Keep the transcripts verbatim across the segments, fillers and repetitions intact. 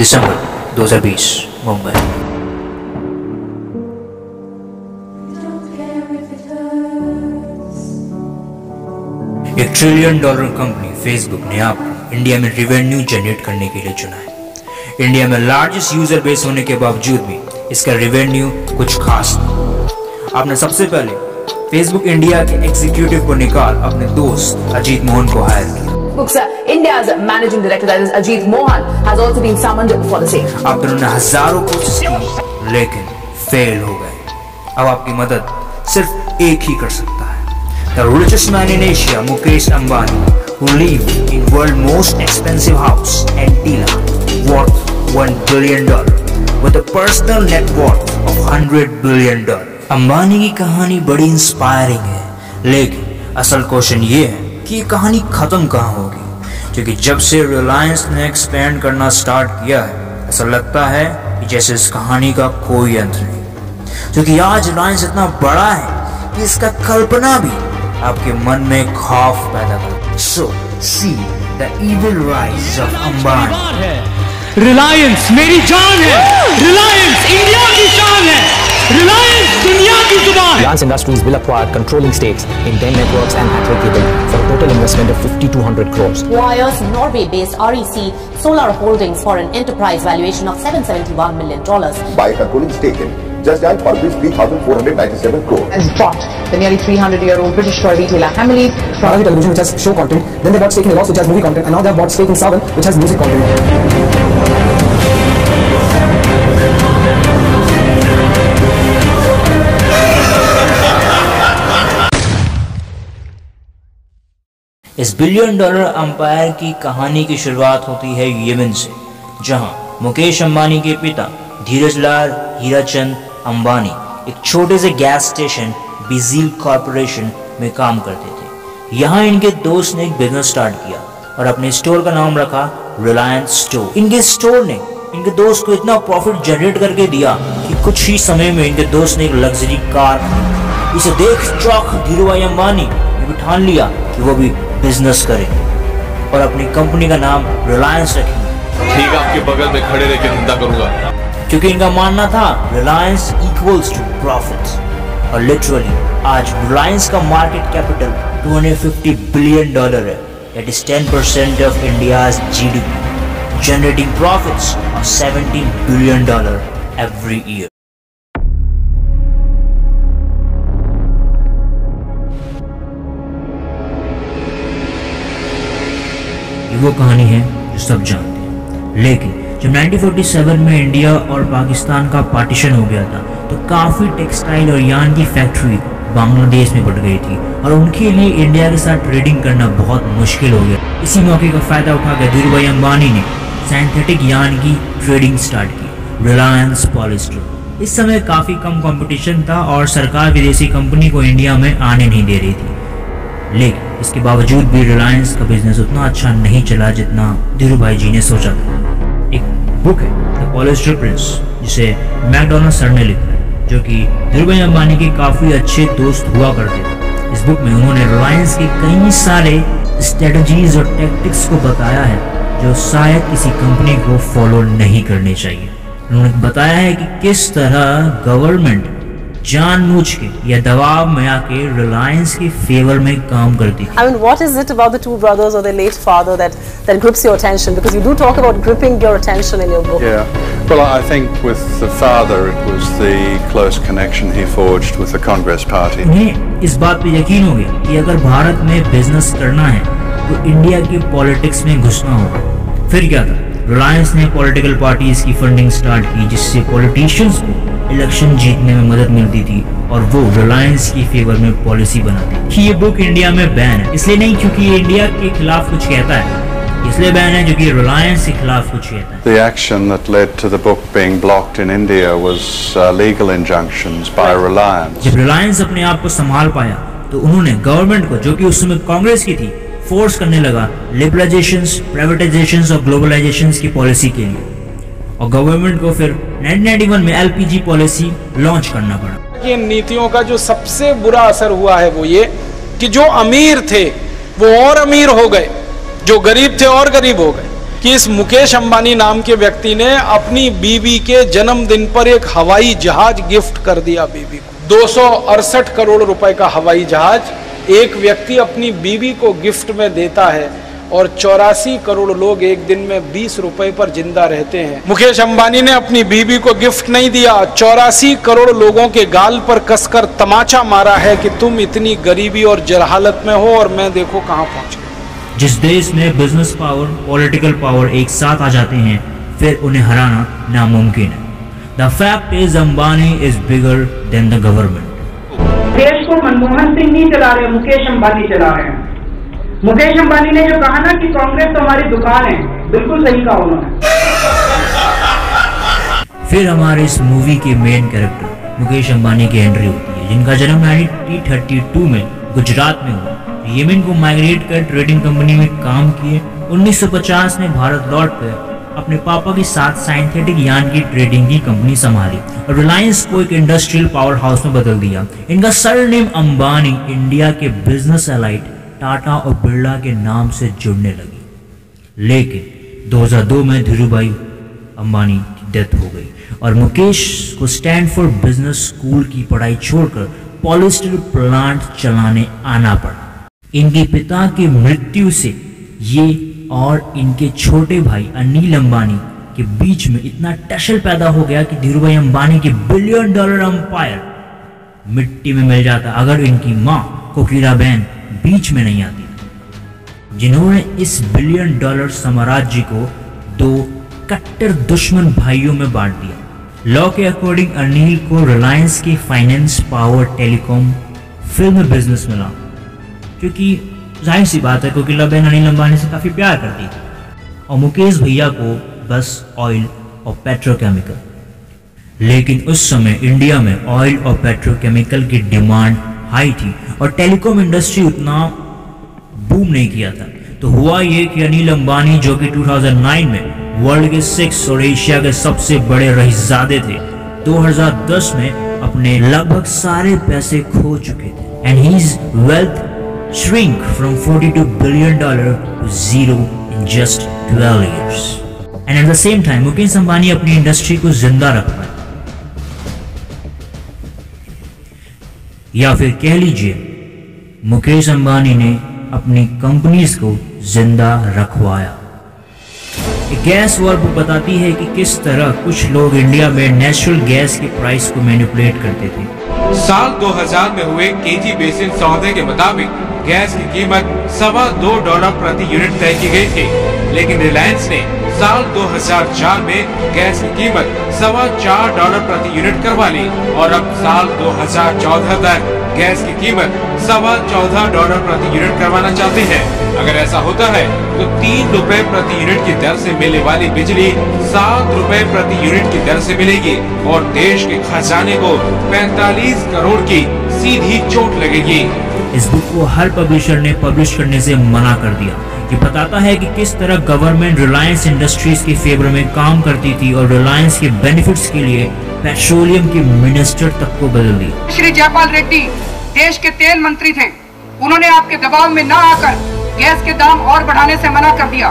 दिसंबर दो हज़ार बीस मुंबई। एक ट्रिलियन डॉलर कंपनी फेसबुक ने आपको इंडिया में रेवेन्यू जनरेट करने के लिए चुना है। इंडिया में लार्जेस्ट यूजर बेस होने के बावजूद भी इसका रेवेन्यू कुछ खास नहीं। आपने सबसे पहले फेसबुक इंडिया के एग्जीक्यूटिव को निकाल अपने दोस्त अजीत मोहन को हायर किया। India's managing director, that is Ajit Mohan, has also been summoned for the same. आप उन्होंने हजारों कोशिश की लेकिन फेल हो गए। अब आपकी मदद सिर्फ एक ही कर सकता है। The richest man in Asia, Mukesh Ambani, who lives in world most expensive house and villa worth one billion dollar, with a personal net worth of hundred billion dollar. Ambani की कहानी बड़ी इंस्पायरिंग है, लेकिन असल क्वेश्चन ये है कि कहानी खत्म कहाँ होगी, क्योंकि जब से रिलायंस ने एक्सपेंड करना स्टार्ट किया है ऐसा लगता है कि जैसे इस कहानी का कोई अंत नहीं। क्योंकि आज रिलायंस इतना बड़ा है कि इसका कल्पना भी आपके मन में खौफ पैदा कर। So see the evil rise of Ambani. Reliance मेरी जान है, रिलायंस इंडिया की शान है, रिलायंस दुनिया की जुबान। Reliance Industries will acquire controlling stakes in ten networks and Network eighteen for a total investment of fifty-two hundred crores. Wires Norway-based R E C Solar Holdings for an enterprise valuation of seven hundred seventy-one million dollars. By controlling stake in Just Dial for three thousand four hundred ninety-seven crores. Has dropped the nearly three hundred year old British toy retailer Hamleys from Malawi Television, which has show content. Then they bought stake in Lost, which has movie content, and now they have bought stake in Savan, which has music content. इस billion dollar empire की कहानी की शुरुआत होती है Yemen से, जहां मुकेश अंबानी के पिता धीरजलाल हीराचंद अंबानी एक छोटे से गैस स्टेशन डीजल कॉरपोरेशन में काम करते थे। यहां इनके दोस्त ने एक बिजनेस स्टार्ट किया और अपने स्टोर का नाम रखा रिलायंस स्टोर। इनके स्टोर ने इनके दोस्त को इतना प्रॉफिट जनरेट करके दिया कि कुछ ही समय में इनके दोस्त ने एक लग्जरी कार खरीदी। इसे देख चौक धीरूभाई अंबानी ने भी ठान लिया कि वो भी बिजनेस करेंगे और अपनी कंपनी का नाम रिलायंस रखेंगे। ठीक आपके बगल में खड़े रहकर धंधा करूंगा, क्योंकि इनका मानना था रिलायंस इक्वल्स टू प्रॉफिट्स। और लिटरली आज रिलायंस का मार्केट कैपिटल दो सौ पचास बिलियन डॉलर है, that is ten percent of India's GDP, generating profits of seventeen billion dollar every year. वो कहानी है जो सब जानते हैं, लेकिन जब नाइनटीन फोर्टी सेवन में इंडिया और पाकिस्तान का पार्टीशन हो गया था तो काफ़ी टेक्सटाइल और यार्न की फैक्ट्री बांग्लादेश में बढ़ गई थी और उनके लिए इंडिया के साथ ट्रेडिंग करना बहुत मुश्किल हो गया। इसी मौके का फ़ायदा उठाकर धीरूभाई अंबानी ने सिंथेटिक यार्न की ट्रेडिंग स्टार्ट की, रिलायंस पॉलिस्टर। इस समय काफ़ी कम कॉम्पिटिशन था और सरकार विदेशी कंपनी को इंडिया में आने नहीं दे रही थी, लेकिन इसके बावजूद भी रिलायंस का बिजनेस उतना अच्छा नहीं चला जितना धीरूभाई जी ने सोचा था। एक बुक है द पॉलिस्टर प्रिंस, जिसे मैकडोनल्ड सर ने लिखा है, जो कि धीरूभाई अंबानी के काफ़ी अच्छे दोस्त हुआ करते थे। इस बुक में उन्होंने रिलायंस के कई सारे स्ट्रेटजीज और टैक्टिक्स को बताया है जो शायद किसी कंपनी को फॉलो नहीं करने चाहिए। उन्होंने बताया है कि किस तरह गवर्नमेंट जानबूझ के या दबाव में आके रिलायंस के फेवर में काम करती है। I mean, what is it about the two brothers or their late father that that grips your attention? Because you do talk about gripping your attention in your book. Yeah, well, I think with the father, it was the close connection he forged with the Congress Party. उन्हें इस बात पे यकीन हो गया कि अगर भारत में बिजनेस करना है तो इंडिया की पॉलिटिक्स में घुसना होगा। फिर क्या था? रिलायंस ने पॉलिटिकल पार्टीज की फंडिंग स्टार्ट की, जिससे पॉलिटिशियंस को इलेक्शन जीतने में मदद मिलती थी और वो रिलायंस की फेवर में पॉलिसी बनाती थी। ये बुक इंडिया में बैन है, इसलिए नहीं क्योंकि ये इंडिया के खिलाफ कुछ कहता है, इसलिए बैन है क्योंकि रिलायंस के खिलाफ कुछ कहता है। The action that led to the book being blocked in India was legal injunctions by Reliance. जब रिलायंस अपने आप को संभाल पाया तो उन्होंने गवर्नमेंट को, जो कि उस समय कांग्रेस की थी, फोर्स करने लगा लिबरलाइजेशंस, प्राइवेटाइजेशंस और ग्लोबलाइजेशंस की पॉलिसी के लिए। और गवर्नमेंट को फिर नाइनटीन नाइंटी वन में एलपीजी पॉलिसी लॉन्च करना पड़ा। इन नीतियों का जो सबसे बुरा असर हुआ है वो ये कि जो अमीर थे वो और अमीर हो गए, जो गरीब थे और गरीब हो गए। कि इस मुकेश अंबानी नाम के व्यक्ति ने अपनी बीवी के जन्मदिन पर एक हवाई जहाज गिफ्ट कर दिया बीवी को। दो सौ अड़सठ करोड़ रुपए का हवाई जहाज एक व्यक्ति अपनी बीवी को गिफ्ट में देता है और चौरासी करोड़ लोग एक दिन में बीस रुपए पर जिंदा रहते हैं। मुकेश अंबानी ने अपनी बीवी को गिफ्ट नहीं दिया, चौरासी करोड़ लोगों के गाल पर कसकर तमाचा मारा है कि तुम इतनी गरीबी और जरहालत में हो और मैं देखो कहाँ पहुँचा। जिस देश में बिजनेस पावर, पॉलिटिकल पावर एक साथ आ जाते हैं फिर उन्हें हराना नामुमकिन है। The fact is Ambani is bigger than the government. देश को मनमोहन सिंह नहीं चला रहे, मुकेश अंबानी चला रहे हैं। मुकेश अंबानी ने जो कहा ना कि कांग्रेस तो हमारी दुकान है, बिल्कुल सही कहा उन्होंने। फिर हमारे इस मूवी के मेन कैरेक्टर मुकेश अंबानी की एंट्री होती है, जिनका जन्म उन्नीस सौ बत्तीस में गुजरात में हुआ। यमन को माइग्रेट कर ट्रेडिंग कंपनी में काम किए। उन्नीस सौ पचास में भारत लौट कर अपने पापा के साथ साइंथेटिक यान की ट्रेडिंग की कंपनी संभाली और रिलायंस को एक इंडस्ट्रियल पावर हाउस में बदल दिया। इनका सरनेम अंबानी इंडिया के बिजनेस एलाइट टाटा और बिरला के नाम से जुड़ने लगी, लेकिन दो हज़ार दो में धीरूभाई अंबानी की डेथ हो गई और मुकेश को स्टैनफोर्ड बिजनेस स्कूल की पढ़ाई छोड़कर पॉलिस्टर प्लांट चलाने आना पड़ा। इनके पिता की मृत्यु से ये और इनके छोटे भाई अनिल अंबानी के बीच में इतना टैशन पैदा हो गया कि धीरूभाई अंबानी के बिलियन डॉलर अंपायर मिट्टी में मिल जाता अगर इनकी माँ कोकिलाबेन बीच में नहीं आती, जिन्होंने इस बिलियन डॉलर साम्राज्य को दो कट्टर दुश्मन भाइयों में बांट दिया। लॉ के अकॉर्डिंग अनिल को रिलायंस के finance, power, telecom, film business मिला, क्योंकि जाहिर सी बात है कोकिलाबेन अनिल अंबानी से काफी प्यार करती थी, और मुकेश भैया को बस ऑयल और पेट्रोकेमिकल। लेकिन उस समय इंडिया में ऑयल और पेट्रोकेमिकल की डिमांड हाई थी और टेलीकॉम इंडस्ट्री उतना बूम नहीं किया था। तो हुआ ये कि अनिल अंबानी, जो कि दो हज़ार नौ में वर्ल्ड के सिक्स और एशिया के सबसे बड़े रहीजादे थे, दो हज़ार दस में अपने लगभग सारे पैसे खो चुके थे and his wealth shrink from बयालीस billion dollar to zero in just twelve years. And at the same time Mukesh Ambani अपनी इंडस्ट्री को जिंदा रख पाए, या फिर कह लीजिए मुकेश अंबानी ने अपनी कंपनीज को जिंदा रखवाया। गैस वॉर बताती है कि किस तरह कुछ लोग इंडिया में नेचुरल गैस के प्राइस को मैनिपुलेट करते थे। साल दो हज़ार में हुए केजी बेसिन सौदे के मुताबिक गैस की कीमत सवा दो डॉलर प्रति यूनिट तय की गई थी, लेकिन रिलायंस ने साल दो हज़ार चार में गैस की कीमत सवा चार डॉलर प्रति यूनिट करवा ली और अब साल दो हज़ार चौदह तक गैस की कीमत सवा चौदह डॉलर प्रति यूनिट करवाना चाहती है। अगर ऐसा होता है तो तीन रुपए प्रति यूनिट की दर से मिलने वाली बिजली सात रुपए प्रति यूनिट की दर से मिलेगी और देश के खजाने को पैंतालीस करोड़ की सीधी चोट लगेगी। इस बुक को हर पब्लिशर ने पब्लिश करने से मना कर दिया। ये बताता है कि किस तरह गवर्नमेंट रिलायंस इंडस्ट्रीज के फेवर में काम करती थी और रिलायंस के बेनिफिट्स के लिए पेट्रोलियम के मिनिस्टर तक को बदल दिया। श्री जयपाल रेड्डी देश के तेल मंत्री थे, उन्होंने आपके दबाव में न आकर गैस के दाम और बढ़ाने से मना कर दिया,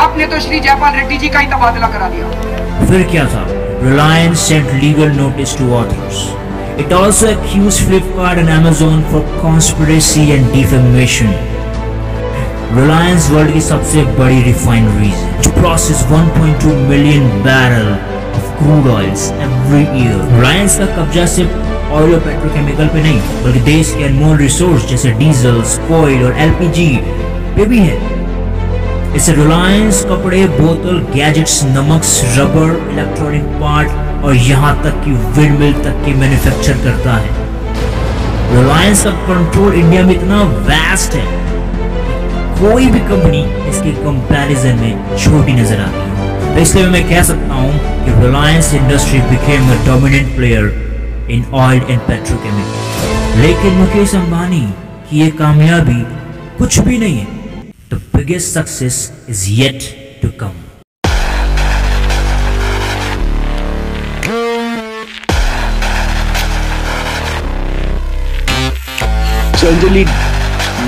आपने तो श्री जयपाल रेड्डी जी का ही तबादला करा दिया। फिर क्या था, Reliance sent legal notice to authors. It also accuse Flipkart and Amazon for conspiracy and defamation. Reliance world की सबसे बड़ी रिफाइनरीज जो process one point two million barrel of crude oils every year. Reliance का कब्जा सिर्फ oil और petrochemical पे नहीं, बल्कि देश के अनमोल रिसोर्स जैसे डीजल, कोयल और एलपीजी पे भी है। इससे रिलायंस कपड़े, बोतल, गैजेट्स, नमक, रबर, इलेक्ट्रॉनिक पार्ट और यहाँ तक कि विंडमिल तक की मैन्युफैक्चर करता है। रिलायंस का कंट्रोल इंडिया में इतना वैस्ट है, कोई भी कंपनी इसके कंपैरिजन में छोटी नजर आती है। इसलिए मैं कह सकता हूँ कि Reliance industry became a dominant player in oil and petrochemical. लेकिन मुकेश अंबानी की ये कामयाबी कुछ भी नहीं है। The biggest success is yet to come.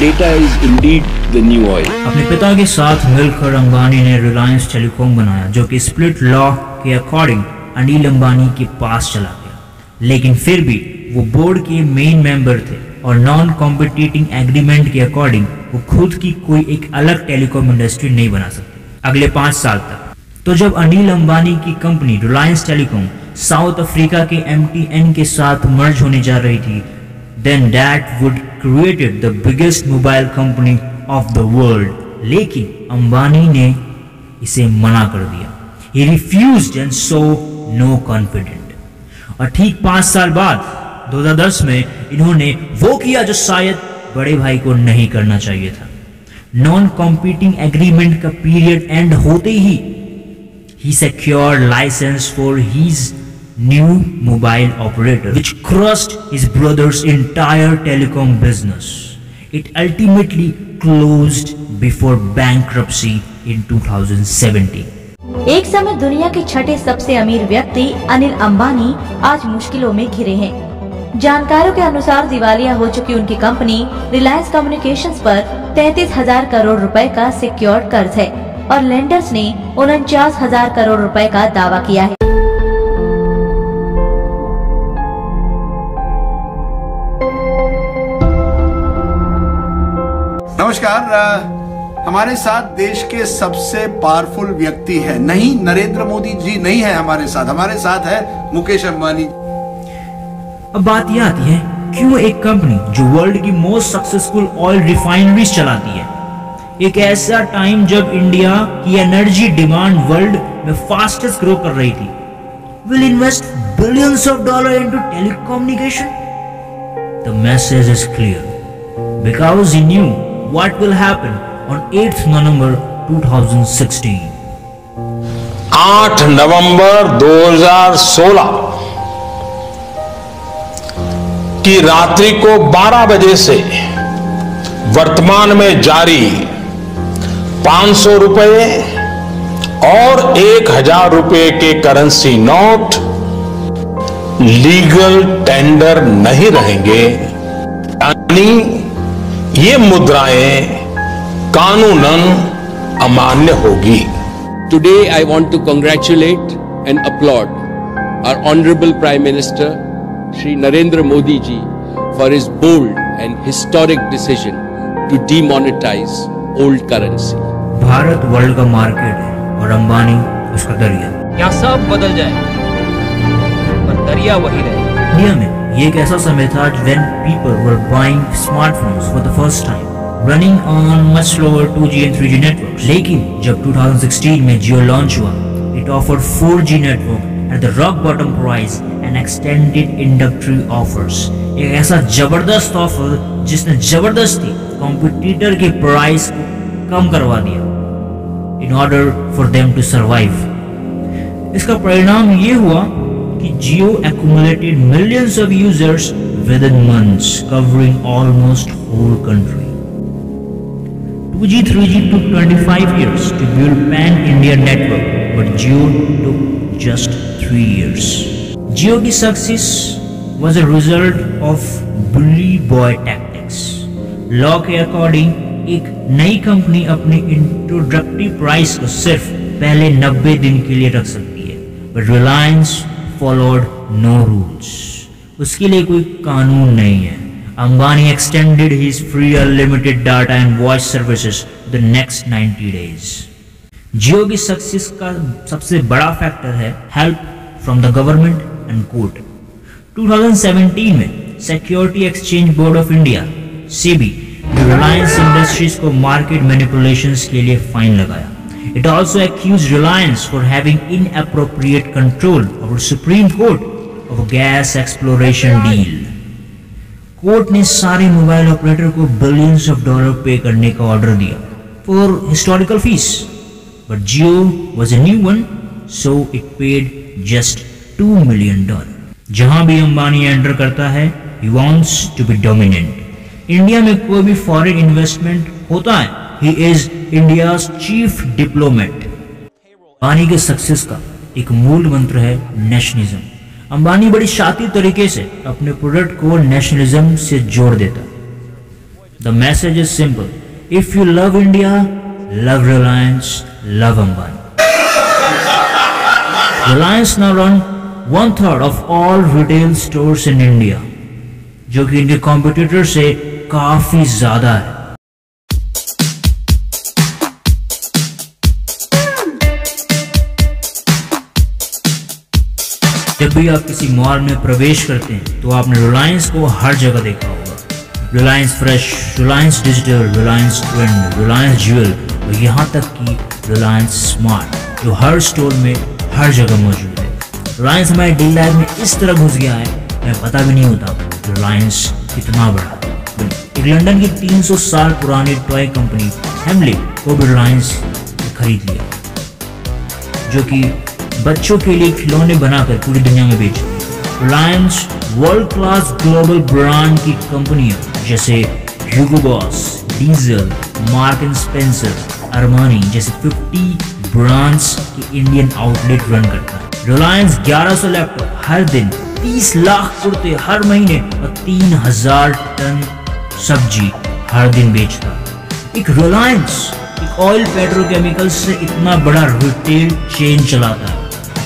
data is indeed the new oil. अपने पिता के साथ मिलकर अंबानी ने रिलायंस टेलीकॉम बनाया, जो कि स्प्लिट लॉ के अकॉर्डिंग अनिल अंबानी के पास चला गया, लेकिन फिर भी वो बोर्ड के मेन मेंबर थे और नॉन कॉम्पिटिटिंग एग्रीमेंट के अकॉर्डिंग वो खुद की कोई एक अलग टेलीकॉम इंडस्ट्री नहीं बना सकते अगले पाँच साल तक। तो जब अनिल अंबानी की company Reliance telecom South Africa के एम टी एन के साथ मर्ज होने जा रही थी, then that would created the biggest mobile company of the world, लेकिन अंबानी ने इसे मना कर दिया। He refused and so no confident. और ठीक पाँच साल बाद दो हज़ार दस में इन्होंने वो किया जो शायद बड़े भाई को नहीं करना चाहिए था। नॉन कॉम्पीटिंग एग्रीमेंट का पीरियड एंड होते ही he secure licence for his new mobile operator which crushed his brothers entire telecom business. It ultimately closed before bankruptcy in two thousand seventeen. एक समय दुनिया के छठे सबसे अमीर व्यक्ति अनिल अंबानी आज मुश्किलों में घिरे हैं। जानकारों के अनुसार दिवालिया हो चुकी उनकी कंपनी रिलायंस कम्युनिकेशंस पर तैतीस हजार करोड़ रुपए का सिक्योर्ड कर्ज है और लेंडर्स ने उनचास हजार करोड़ रुपए का दावा किया है। नमस्कार, हमारे साथ देश के सबसे पावरफुल व्यक्ति है, नहीं नरेंद्र मोदी जी नहीं है हमारे साथ, हमारे साथ है मुकेश अंबानी। अब बात यह आती है क्यों एक कंपनी जो वर्ल्ड की मोस्ट सक्सेसफुल ऑयल रिफाइनरीज चलाती है, एक ऐसा टाइम जब इंडिया की एनर्जी डिमांड वर्ल्ड में फास्टेस्ट ग्रो कर रही थी, will invest billions of dollar into telecommunication. The message is clear because he knew what will happen On eighth November twenty sixteen. आठ नवंबर दो हज़ार सोलह की रात्रि को बारह बजे से वर्तमान में जारी पाँच सौ रुपये और एक हज़ार रुपये के करेंसी नोट लीगल टेंडर नहीं रहेंगे, यानी ये मुद्राएं कानूनन अमान्य होगी। Today I want to congratulate and applaud our honourable prime minister Shri Narendra Modi ji for his bold and historic decision to demonetise old currency. Bharat world का मार्केट है और अंबानी उसका दरिया। क्या सब बदल जाए पर दरिया वही रहे। इंडिया में ये एक ऐसा समय था when people were buying smartphones for the first time running on much slower two G and three G network, लेकिन जब टू थाउजेंड सिक्सटीन में जियो लॉन्च हुआ, it offer four G network at the rock bottom price and extended industry offers. एक ऐसा जबरदस्त offer जिसने जबरदस्ती competitor के प्राइस को कम करवा दिया in order for them to survive. इसका परिणाम ये हुआ कि Jio accumulated millions of users within months covering almost whole country. Two G, three G took twenty-five years to build pan-India network, but Jio took just three years. Jio's success was a result of bully boy tactics. Law के according, एक नई company अपने introductory price को सिर्फ पहले नब्बे दिन के लिए रख सकती है, but Reliance followed no rules. उसके लिए कोई कानून नहीं है। Ambani extended his free unlimited data and voice services the next ninety days. Jio की सक्सेस का सबसे बड़ा फैक्टर है help from the government and court. Two thousand seventeen में security exchange board of India SEBI ने रिलायंस इंडस्ट्रीज को market manipulations के लिए फाइन लगाया। It also accuse Reliance for having inappropriate control over supreme court of gas exploration deal. Court ने सारे mobile operator को billions of dollar pay करने का ऑर्डर दिया for historical fees, but Jio was a new one so it paid just two million dollar. जहां भी Ambani enter करता है he wants to be dominant. India में कोई भी फॉरेन इन्वेस्टमेंट होता है he is India's chief diplomat. Ambani के सक्सेस का एक मूल मंत्र है नेशनलिज्म। अंबानी बड़ी शातिर तरीके से अपने प्रोडक्ट को नेशनलिज्म से जोड़ देता। The message is simple. If you love India, love Reliance, love Ambani. Reliance now runs one third of all retail stores in India, जो कि इनके कॉम्पिटिटर से काफी ज्यादा है. जब भी आप किसी मॉल में प्रवेश करते हैं तो आपने रिलायंस को हर जगह देखा होगा. Reliance Fresh, Reliance Digital, Reliance trend, Reliance Jewel और यहाँ तक कि रिलायंस स्मार्ट, जो हर स्टोर में हर जगह मौजूद है. रिलायंस हमारे डेली लाइफ में इस तरह घुस गया है, मैं पता भी नहीं होता रिलायंस कितना बड़ा है. एक लंदन की तीन सौ साल पुरानी टॉय कंपनी हेमले को भी रिलायंस ने खरीद लिया, जो कि बच्चों के लिए खिलौने बनाकर पूरी दुनिया में बेच रही. Reliance world class global brand की कंपनियां जैसे Hugo Boss, Diesel, Mark and Spencer, Armani जैसे पचास ब्रांड्स की इंडियन आउटलेट रन करता है. रिलायंस ग्यारह सौ लैपटॉप हर दिन, तीस लाख कुर्ते हर महीने और तीन हज़ार टन सब्जी हर दिन बेचता है. एक रिलायंस एक ऑयल पेट्रोकेमिकल्स से इतना बड़ा रिटेल चेन चलाता है.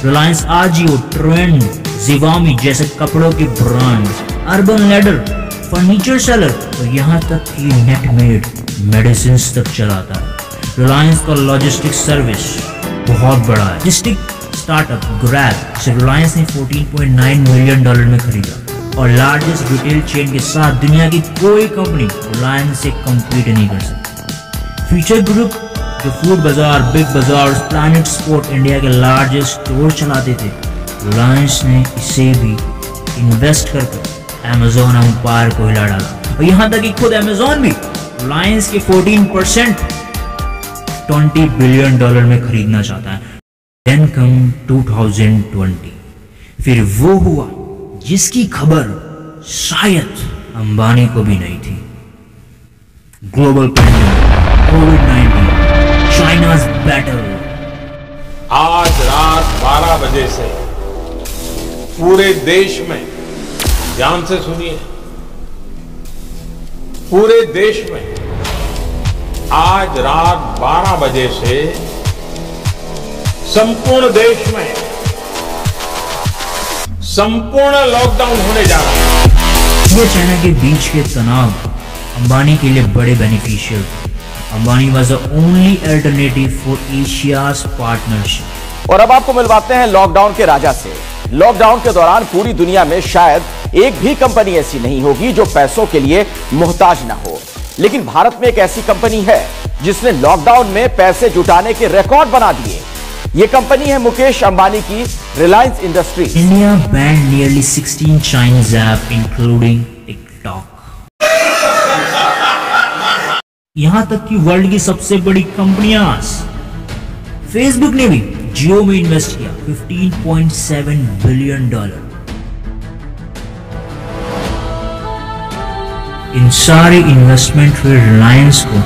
रिलायंस आजियो, ट्रेंड, जिवामी जैसे कपड़ों के brand, Urban Ladder, furniture seller और यहाँ तक कि नेटमेड मेडिसिन तक चलाता है. रिलायंस का लॉजिस्टिक सर्विस बहुत बड़ा है. लॉजिस्टिक स्टार्टअप ग्रैब से रिलायंस ने चौदह पॉइंट नौ मिलियन डॉलर में खरीदा और लार्जेस्ट रिटेल चेन के साथ दुनिया की कोई कंपनी रिलायंस से कम्पीट नहीं कर सकती. फ्यूचर ग्रुप जो food Bazaar, big Bazaar, planet sport India के लार्जेस्ट स्टोर चलाते थे, रिलायंस ने इसे भी इन्वेस्ट करके अमेजॉन अंपायर को हिला डाला. और यहाँ तक कि खुद अमेजॉन भी रिलायंस के चौदह परसेंट बीस बिलियन डॉलर में खरीदना चाहता है. देन कम दो हज़ार बीस, फिर वो हुआ जिसकी खबर शायद अंबानी को भी नहीं थी. Global pandemic, Covid nineteen, China's battle. आज रात बारह बजे से पूरे देश में, ध्यान से सुनिए, पूरे देश में आज रात बारह बजे से संपूर्ण देश में संपूर्ण लॉकडाउन होने जा रहा है. पूरे चाइना के बीच के तनाव अंबानी के लिए बड़े beneficial. Ambani was the only alternative for Asia's partnership. और अब आपको मिलवाते हैं लॉकडाउन के राजा से. लॉकडाउन के दौरान पूरी दुनिया में शायद एक भी कंपनी ऐसी नहीं होगी जो पैसों के लिए मोहताज ना हो, लेकिन भारत में एक ऐसी कंपनी है जिसने लॉकडाउन में पैसे जुटाने के रिकॉर्ड बना दिए. ये कंपनी है मुकेश अंबानी की Reliance industries. India banned nearly sixteen Chinese app including TikTok. यहाँ तक कि वर्ल्ड की सबसे बड़ी कंपनियां फेसबुक ने भी जियो में इन्वेस्ट किया पंद्रह पॉइंट सात बिलियन डॉलर. इन सारे इन्वेस्टमेंट में रिलायंस को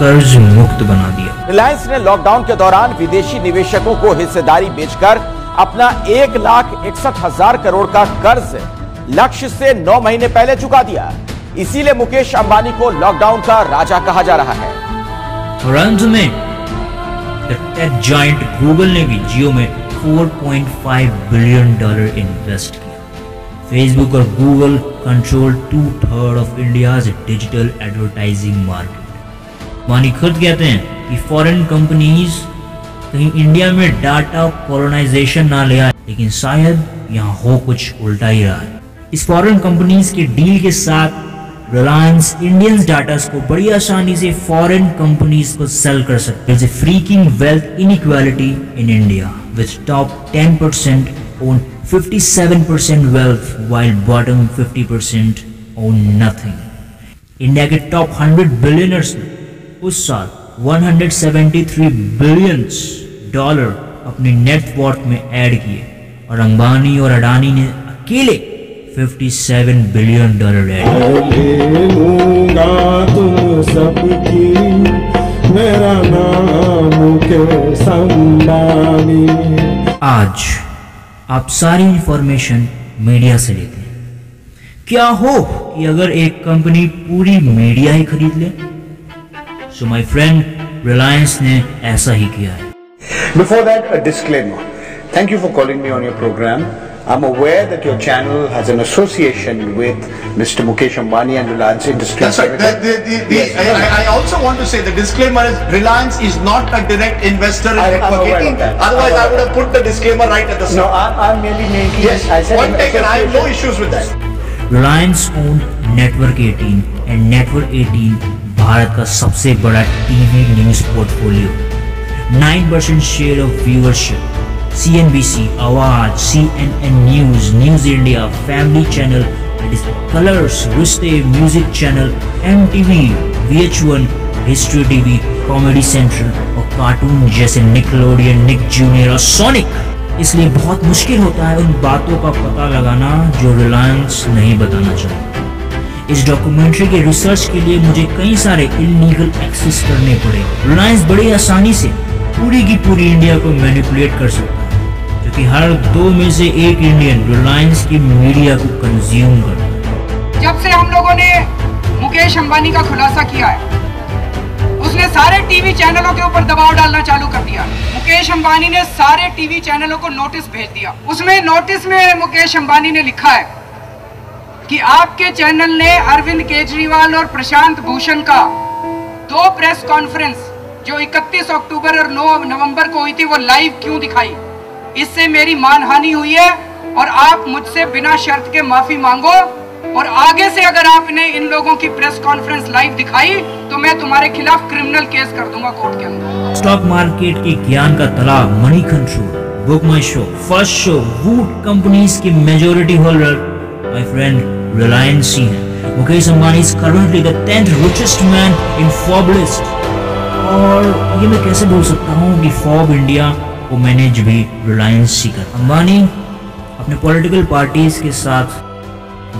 कर्ज मुक्त बना दिया. रिलायंस ने लॉकडाउन के दौरान विदेशी निवेशकों को हिस्सेदारी बेचकर अपना एक लाख इकसठ हजार करोड़ का कर्ज लक्ष्य से नौ महीने पहले चुका दिया. इसीलिए मुकेश अंबानी को लॉकडाउन का राजा कहा जा रहा है. और अंत में टेक जायंट गूगल ने भी जियो में चार पॉइंट पाँच बिलियन डॉलर इन्वेस्ट किया. फेसबुक और Google control two third of India's digital advertising market. मानी खुद कहते हैं कि फॉरेन कंपनीज कहीं इंडिया में डाटा कॉलोनाइजेशन ना ले आए, लेकिन शायद यहाँ हो कुछ उल्टा ही रहा है. इस फॉरेन कंपनीज के डील के साथ रिलायंस इंडियंस डाटा को बड़ी आसानी से फॉरेन कंपनीज को सेल कर सकते हैं. Freaking wealth inequality in India with top ten percent own fifty seven percent wealth while bottom fifty percent own nothing. India के टॉप हंड्रेड बिलियनर्स ने उस साल एक सौ तिहत्तर बिलियन डॉलर अपने नेटवर्थ में ऐड किए और अंबानी और अडानी ने अकेले सत्तावन बिलियन डॉलर. मेरा नाम मुकेश अंबानी. आज आप सारी इंफॉर्मेशन मीडिया से लेते हैं, क्या हो कि अगर एक कंपनी पूरी मीडिया ही खरीद ले? सो माय फ्रेंड, रिलायंस ने ऐसा ही किया है। Before that a disclaimer, thank you for calling me on your programme. I am aware that your channel has an association with mister Mukesh Ambani and Reliance industries. I also want to say the disclaimer is Reliance is not a direct investor in Network eighteen, otherwise I would have put the disclaimer right at the start. No, I am mainly making this as a one take and I have no issues with that. Reliance own network eighteen and network eighteen Bharat का सबसे बड़ा TV news portfolio, nine percent share of viewership. CNBC, Awaaz, CNN news, news India, family channel, Colors, Rishtey, music channel, MTV, V H one, History TV, Comedy Central और cartoon जैसे Nickelodeon, Nick Junior और Sonic. इसलिए बहुत मुश्किल होता है उन बातों का पता लगाना जो रिलायंस नहीं बताना चाहता। इस डॉक्यूमेंट्री के रिसर्च के लिए मुझे कई सारे इलीगल एक्सेस करने पड़े। रिलायंस बड़ी आसानी से पूरी की पूरी इंडिया को मैनिपुलेट कर सकता है, क्योंकि हर दो में से एक इंडियन रिलायंस की मीडिया को कंज्यूम करता है। जब से हम लोगों ने मुकेश अंबानी का खुलासा किया है, उसने सारे टीवी चैनलों के ऊपर दबाव डालना चालू कर दिया। मुकेश अंबानी ने सारे टीवी चैनलों को नोटिस भेज दिया। उसमें नोटिस में मुकेश अंबानी ने लिखा है कि आपके चैनल ने अरविंद केजरीवाल और प्रशांत भूषण का दो प्रेस कॉन्फ्रेंस जो इकतीस अक्टूबर और नौ नवंबर को हुई थी वो लाइव क्यों दिखाई। इससे मेरी मानहानि हुई है और आप मुझसे बिना शर्त के माफी मांगो, और आगे से अगर आपने इन लोगों की प्रेस कॉन्फ्रेंस लाइव दिखाई तो मैं तुम्हारे खिलाफ क्रिमिनल केस कर दूंगा कोर्ट के अंदर। स्टॉक मार्केट के ज्ञान का तालाब, मनी कंट्रोल, बुक माई show, first show, Voot companies के majority holder my friend Reliance ही है। Mukesh Ambani is currently the tenth richest man in Forbes list, और ये मैं कैसे बोल सकता हूँ कि फॉर्ब इंडिया को मैनेज भी रिलायंस ही कर। अंबानी अपने पॉलिटिकल पार्टीज के साथ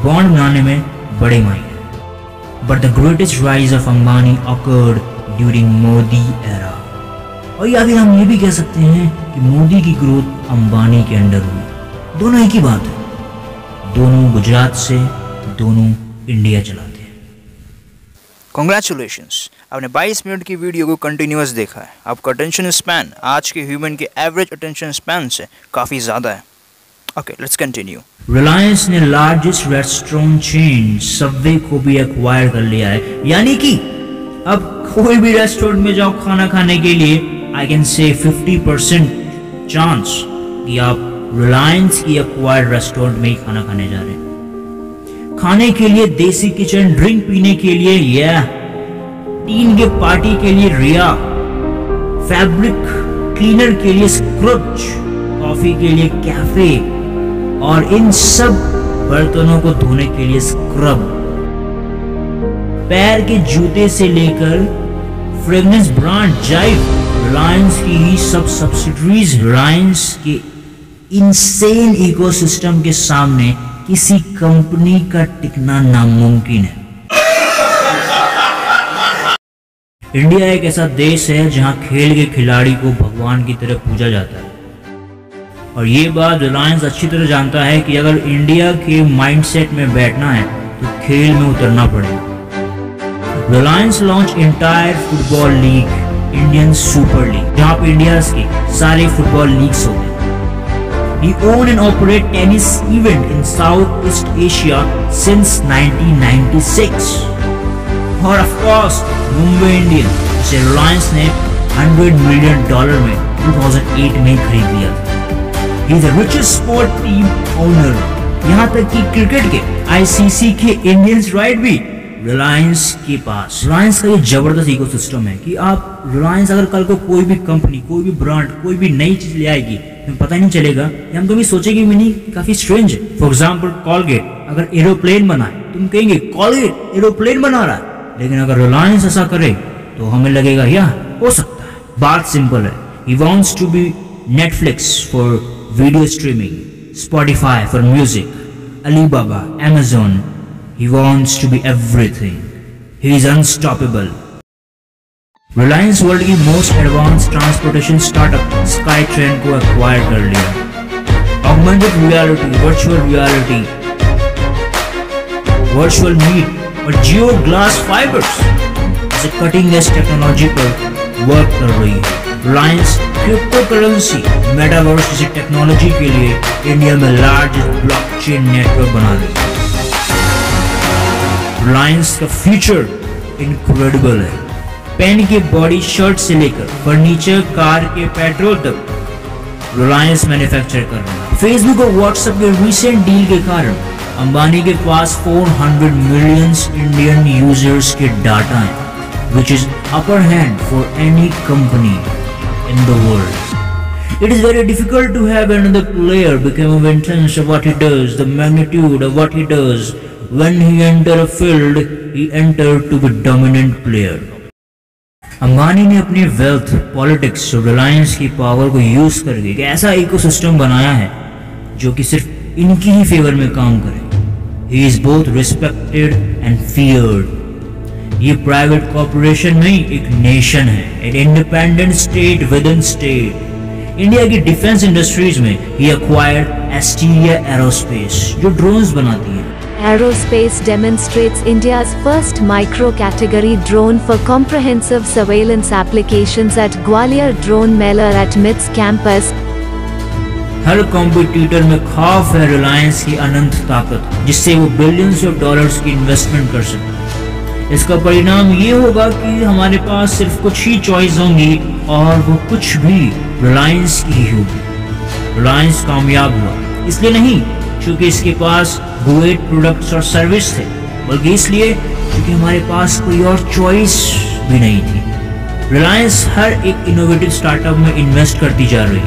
बॉन्ड बनाने में बड़े माहिर है। But the greatest rise of Ambani occurred during Modi era, और या फिर हम ये भी कह सकते हैं कि मोदी की ग्रोथ अंबानी के अंडर हुई। दोनों एक ही बात है, दोनों गुजरात से, दोनों इंडिया चलाते हैं। कॉन्ग्रेचुलेशंस, आपने बाईस मिनट की वीडियो को कंटिन्यूस देखा है। आपका अटेंशन स्पैन आज के ह्यूमन के एवरेज अटेंशन स्पैन से काफ़ी ज़्यादा है। Okay, let's continue. रिलायंस ने लार्जेस्ट रेस्टोरेंट चेन सबवे को भी एक्वायर कर लिया है, यानी कि अब कोई भी रेस्टोरेंट में जाओ खाना खाने के लिए, I can say fifty percent chance कि आप रिलायंस की एक्वायर्ड रेस्टोरेंट में ही खाना खाने जा रहे हैं। खाने के लिए देसी किचन, ड्रिंक पीने के लिए या टीन के पार्टी के लिए रिया, फैब्रिक क्लीनर के लिए स्क्रच, कॉफी के लिए कैफे, और इन सब बर्तनों को धोने के लिए स्क्रब। पैर के जूते से लेकर फ्रेगनेंस ब्रांड जाइव, रिलायंस की ही सब सब्सिडरीज रिलायंस के इनसेन इकोसिस्टम के सामने किसी कंपनी का टिकना नामुमकिन है। इंडिया एक ऐसा देश है जहां खेल के खिलाड़ी को भगवान की तरह पूजा जाता है, और ये बात रिलायंस अच्छी तरह जानता है कि अगर इंडिया के माइंडसेट में बैठना है तो खेल में उतरना पड़ेगा। Reliance launch entire football league, Indian super league, जहाँ पे इंडिया के सारे फुटबॉल लीग्स होते हैं। We own and operate tennis event in South East Asia since nineteen ninety six, और ऑफ कोर्स मुंबई इंडियन, जिसे रिलायंस ने हंड्रेड मिलियन डॉलर में टू थाउजेंड एट में खरीद लिया। Is richest sport team owner, यहाँ तक कि क्रिकेट के आईसीसी के इंडियंस राइट भी रिलायंस के पास। रिलायंस का ये जबरदस्त इकोसिस्टम है कि आप रिलायंस अगर कल को कोई भी कंपनी, कोई भी ब्रांड, कोई भी नई चीज ले आएगी तो पता ही नहीं चलेगा, हम कभी सोचेंगे भी नहीं, काफी स्ट्रेंज है। फॉर एग्जाम्पल कॉलगेट अगर एरोप्लेन बनाए, तुम कहेंगे कॉलगेट एरोप्लेन बना रहा है, लेकिन अगर रिलायंस ऐसा करे तो हमें लगेगा यह हो सकता है। बात सिंपल है, he wants to be Netflix for video streaming, Spotify for music, Alibaba, Amazon. He wants to be everything. He is unstoppable. Reliance world की most advanced transportation startup SkyTrain को acquire कर लिया। Augmented reality, virtual reality, virtual meet और Jio glass fibres से cutting edge technology पर work कर रही है। रिलायंस क्रिप्टो करेंसी, मेटावर्स जैसी टेक्नोलॉजी के लिए इंडिया में लार्जेस्ट ब्लॉकचेन नेटवर्क बना रही है। रिलायंस का फ्यूचर इनक्रेडिबल है। पेन के बॉडी शर्ट से लेकर फर्नीचर, कार के पेट्रोल तक रिलायंस मैन्युफैक्चर कर रहा है। फेसबुक और व्हाट्सएप के रिसेंट डील के कारण अंबानी के पास चार सौ मिलियन इंडियन यूजर्स के डाटा हैं, which is upper hand for any company in the world. It is very difficult to have another player become intense of what he does, the magnitude of what he does. When he enter a field, he enter to be dominant player. Ambani ने अपनी wealth, politics और रिलायंस की power को use करके एक ऐसा ecosystem बनाया है जो कि सिर्फ इनकी ही फेवर में काम करे। He is both respected and feared. ये प्राइवेट कॉर्पोरेशन नहीं, एक नेशन है, एक independent state within state. India की डिफेंस इंडस्ट्रीज में ही एक्वायर्ड एस्टीरिया एरोस्पेस जो ड्रोन्स बनाती है। Aerospace demonstrates India's first micro-category drone for comprehensive surveillance applications at Gwalior Drone Mela at M I T S campus. हर competitor में खौफ है Reliance की अनंत ताकत, जिससे वो बिलियंस ऑफ डॉलर्स की इन्वेस्टमेंट कर सकते। इसका परिणाम ये होगा कि हमारे पास सिर्फ कुछ ही चॉइस होंगी और वो कुछ भी रिलायंस की ही होगी। रिलायंस कामयाब हुआ इसलिए नहीं क्योंकि इसके पास ग्रेट प्रोडक्ट्स और सर्विस थे, बल्कि इसलिए क्योंकि हमारे पास कोई और चॉइस भी नहीं थी। रिलायंस हर एक इनोवेटिव स्टार्टअप में इन्वेस्ट करती जा रही है।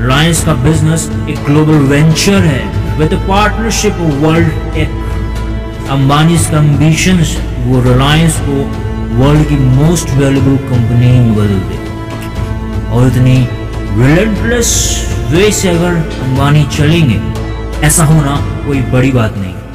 रिलायंस का बिजनेस एक ग्लोबल वेंचर है with a partnership of world tech. Ambani का एंबिशन वो रिलायंस को वर्ल्ड की मोस्ट वैल्यूबल कंपनी में बदल दे, और इतनी रिलेंटलेस वे से अगर अंबानी चलेंगे, ऐसा होना कोई बड़ी बात नहीं।